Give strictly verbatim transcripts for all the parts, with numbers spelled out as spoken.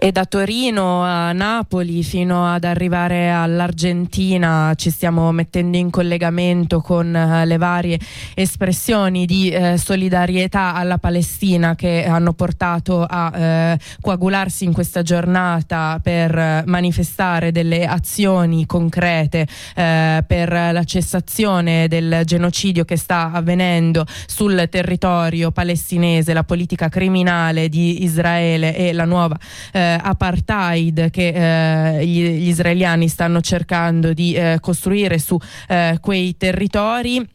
E da Torino a Napoli fino ad arrivare all'Argentina ci stiamo mettendo in collegamento con le varie espressioni di eh, solidarietà alla Palestina che hanno portato a eh, coagularsi in questa giornata per eh, manifestare delle azioni concrete eh, per la cessazione del genocidio che sta avvenendo sul territorio palestinese, la politica criminale di Israele e la nuova eh, apartheid che eh, gli, gli israeliani stanno cercando di eh, costruire su eh, quei territori.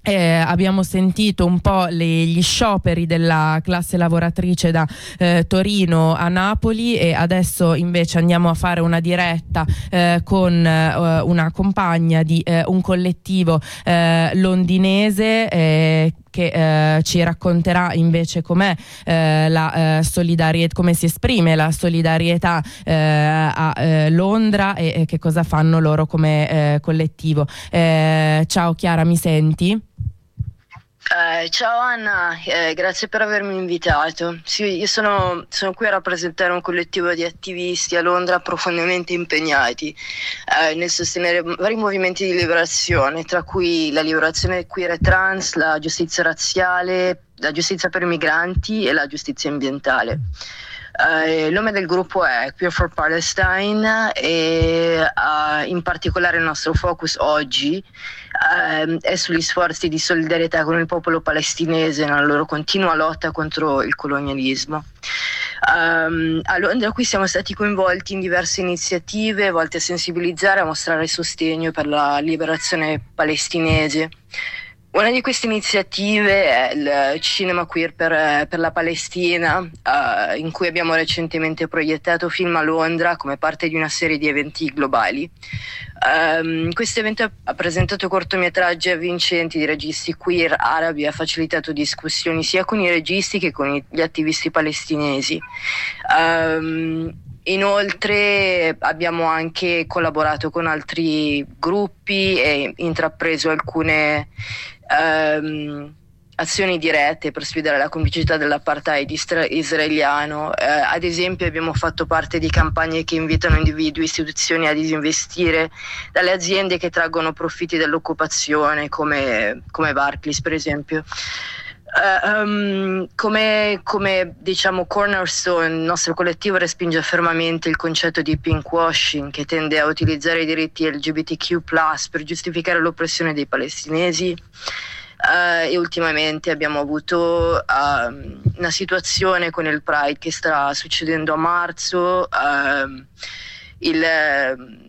Eh, abbiamo sentito un po' le, gli scioperi della classe lavoratrice da eh, Torino a Napoli, e adesso invece andiamo a fare una diretta eh, con eh, una compagna di eh, un collettivo eh, londinese eh, che eh, ci racconterà invece com'è eh, la eh, solidarietà, come si esprime la solidarietà eh, a eh, Londra e, e che cosa fanno loro come eh, collettivo. Eh, ciao Chiara, mi senti? Eh, ciao Anna, eh, grazie per avermi invitato. Sì, io sono, sono qui a rappresentare un collettivo di attivisti a Londra profondamente impegnati eh, nel sostenere vari movimenti di liberazione, tra cui la liberazione queer e trans, la giustizia razziale, la giustizia per i migranti e la giustizia ambientale. Eh, il nome del gruppo è Queer for Palestine e eh, in particolare il nostro focus oggi eh, è sugli sforzi di solidarietà con il popolo palestinese nella loro continua lotta contro il colonialismo. Um, a Londra qui siamo stati coinvolti in diverse iniziative volte a sensibilizzare e a mostrare sostegno per la liberazione palestinese. Una di queste iniziative è il Cinema Queer per, per la Palestina, uh, in cui abbiamo recentemente proiettato film a Londra come parte di una serie di eventi globali. Um, questo evento ha presentato cortometraggi avvincenti di registi queer arabi e ha facilitato discussioni sia con i registi che con gli attivisti palestinesi. Um, Inoltre abbiamo anche collaborato con altri gruppi e intrapreso alcune ehm, azioni dirette per sfidare la complicità dell'apartheid isra- israeliano. Eh, ad esempio abbiamo fatto parte di campagne che invitano individui e istituzioni a disinvestire dalle aziende che traggono profitti dall'occupazione, come, come Barclays per esempio. Uh, um, come, come diciamo Cornerstone, il nostro collettivo respinge fermamente il concetto di pinkwashing, che tende a utilizzare i diritti L G B T Q plus per giustificare l'oppressione dei palestinesi. Uh, e ultimamente abbiamo avuto uh, una situazione con il Pride che sta succedendo a marzo. Uh, il uh,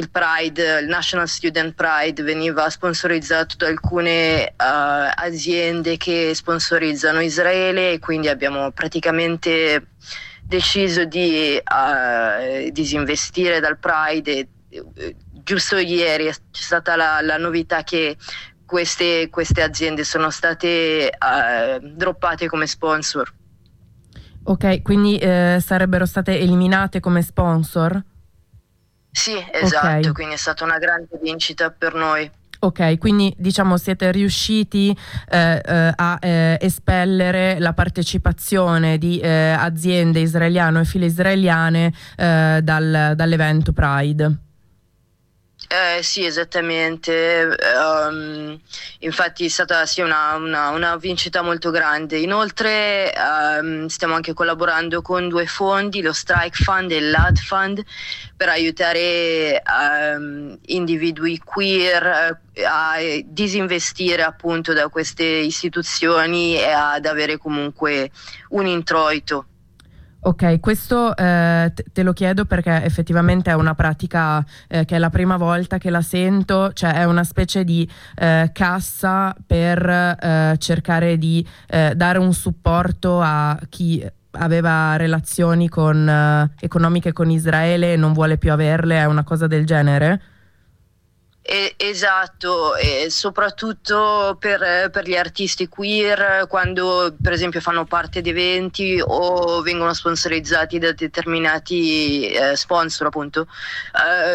Il Pride, il National Student Pride, veniva sponsorizzato da alcune uh, aziende che sponsorizzano Israele, e quindi abbiamo praticamente deciso di uh, disinvestire dal Pride. E, e, giusto ieri c'è stata la, la novità che queste, queste aziende sono state uh, droppate come sponsor. Ok, quindi eh, sarebbero state eliminate come sponsor? Sì, esatto, okay. Quindi è stata una grande vincita per noi. Ok, quindi diciamo siete riusciti eh, eh, a eh, espellere la partecipazione di eh, aziende israeliane e file israeliane eh, dal, dall'evento Pride. Eh, sì, esattamente. Um, infatti è stata sì, una, una, una vincita molto grande. Inoltre um, stiamo anche collaborando con due fondi, lo Strike Fund e l'Ad Fund, per aiutare um, individui queer a disinvestire appunto da queste istituzioni e ad avere comunque un introito. Ok, questo eh, te lo chiedo perché effettivamente è una pratica eh, che è la prima volta che la sento, cioè è una specie di eh, cassa per eh, cercare di eh, dare un supporto a chi aveva relazioni con, eh, economiche con Israele e non vuole più averle, è una cosa del genere? Eh, esatto, eh, soprattutto per, per gli artisti queer, quando per esempio fanno parte di eventi o vengono sponsorizzati da determinati eh, sponsor, appunto,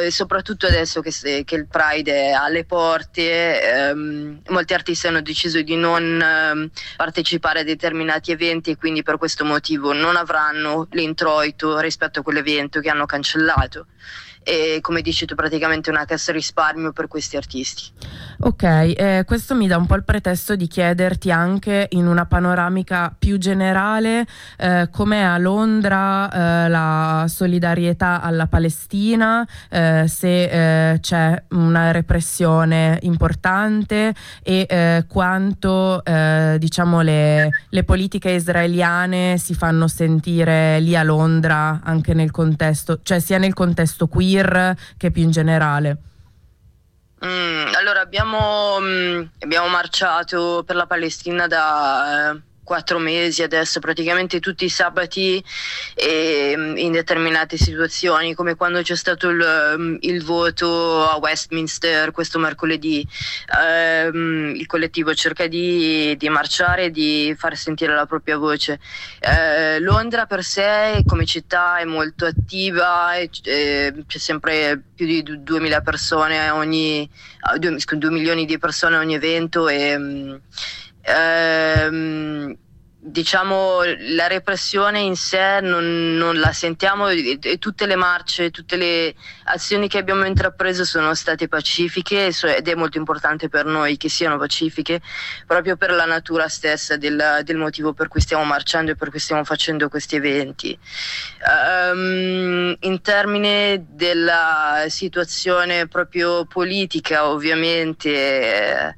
eh, soprattutto adesso che, che il Pride è alle porte, ehm, molti artisti hanno deciso di non ehm, partecipare a determinati eventi e quindi per questo motivo non avranno l'introito rispetto a quell'evento che hanno cancellato. E come dici tu, praticamente una cassa risparmio per questi artisti. Ok, eh, questo mi dà un po' il pretesto di chiederti anche in una panoramica più generale eh, com'è a Londra eh, la solidarietà alla Palestina, eh, se eh, c'è una repressione importante e eh, quanto eh, diciamo le, le politiche israeliane si fanno sentire lì a Londra anche nel contesto, cioè sia nel contesto qui che più in generale. Mm, allora abbiamo, mh, abbiamo marciato per la Palestina da eh, quattro mesi adesso, praticamente tutti i sabati e, mh, in determinate situazioni, come quando c'è stato il, il voto a Westminster questo mercoledì. Eh, mh, il collettivo cerca di, di marciare e di far sentire la propria voce. Eh, Londra per sé come città è molto attiva, e, e, c'è sempre più di duemila persone ogni due milioni di persone a ogni evento e mh, Ehm, diciamo la repressione in sé non, non la sentiamo e, e tutte le marce, tutte le azioni che abbiamo intrapreso sono state pacifiche ed è molto importante per noi che siano pacifiche proprio per la natura stessa del, del motivo per cui stiamo marciando e per cui stiamo facendo questi eventi. Um, in termini della situazione proprio politica, ovviamente eh,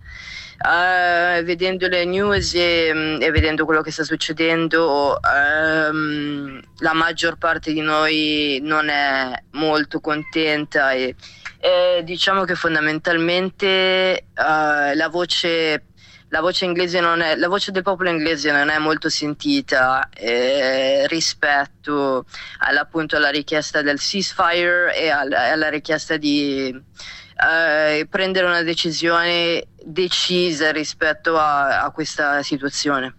Uh, vedendo le news e, e vedendo quello che sta succedendo, um, la maggior parte di noi non è molto contenta e, e diciamo che fondamentalmente uh, la voce la voce inglese non è la voce del popolo inglese non è molto sentita eh, rispetto all'appunto alla richiesta del Cease Fire e al, alla richiesta di Uh, prendere una decisione decisa rispetto a, a questa situazione.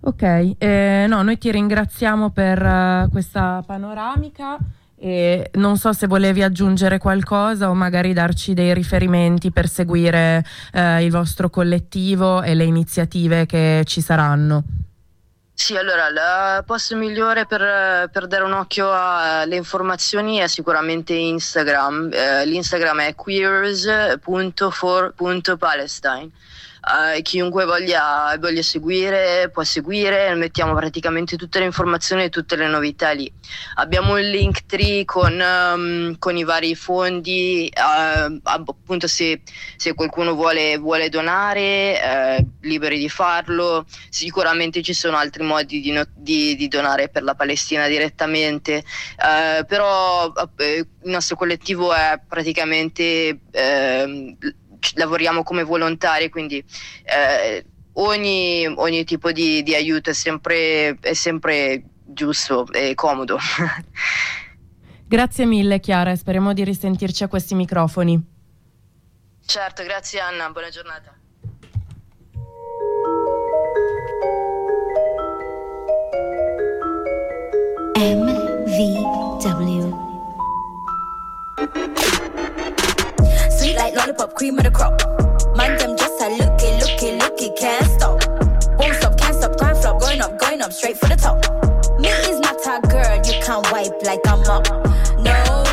Ok, eh, no, noi ti ringraziamo per uh, questa panoramica e non so se volevi aggiungere qualcosa o magari darci dei riferimenti per seguire uh, il vostro collettivo e le iniziative che ci saranno. Sì, allora il posto migliore per, per dare un occhio alle informazioni è sicuramente Instagram. Eh, l'Instagram è queers dot for dot palestine. Uh, chiunque voglia, voglia seguire può seguire, mettiamo praticamente tutte le informazioni e tutte le novità lì. Abbiamo un Linktree con, um, con i vari fondi, uh, appunto se, se qualcuno vuole, vuole donare, uh, liberi di farlo. Sicuramente ci sono altri modi di, no, di, di donare per la Palestina direttamente, uh, però uh, il nostro collettivo è praticamente... Uh, lavoriamo come volontari, quindi eh, ogni, ogni tipo di, di aiuto è sempre, è sempre giusto e comodo. Grazie mille Chiara, speriamo di risentirci a questi microfoni. Certo, grazie Anna, buona giornata. M V W like lollipop, cream of the crop. Man, them just a looky, looky, looky, can't stop. Won't stop, can't stop, can't flop. Going up, going up, straight for the top. Me is not a girl you can't wipe like I'm up. No.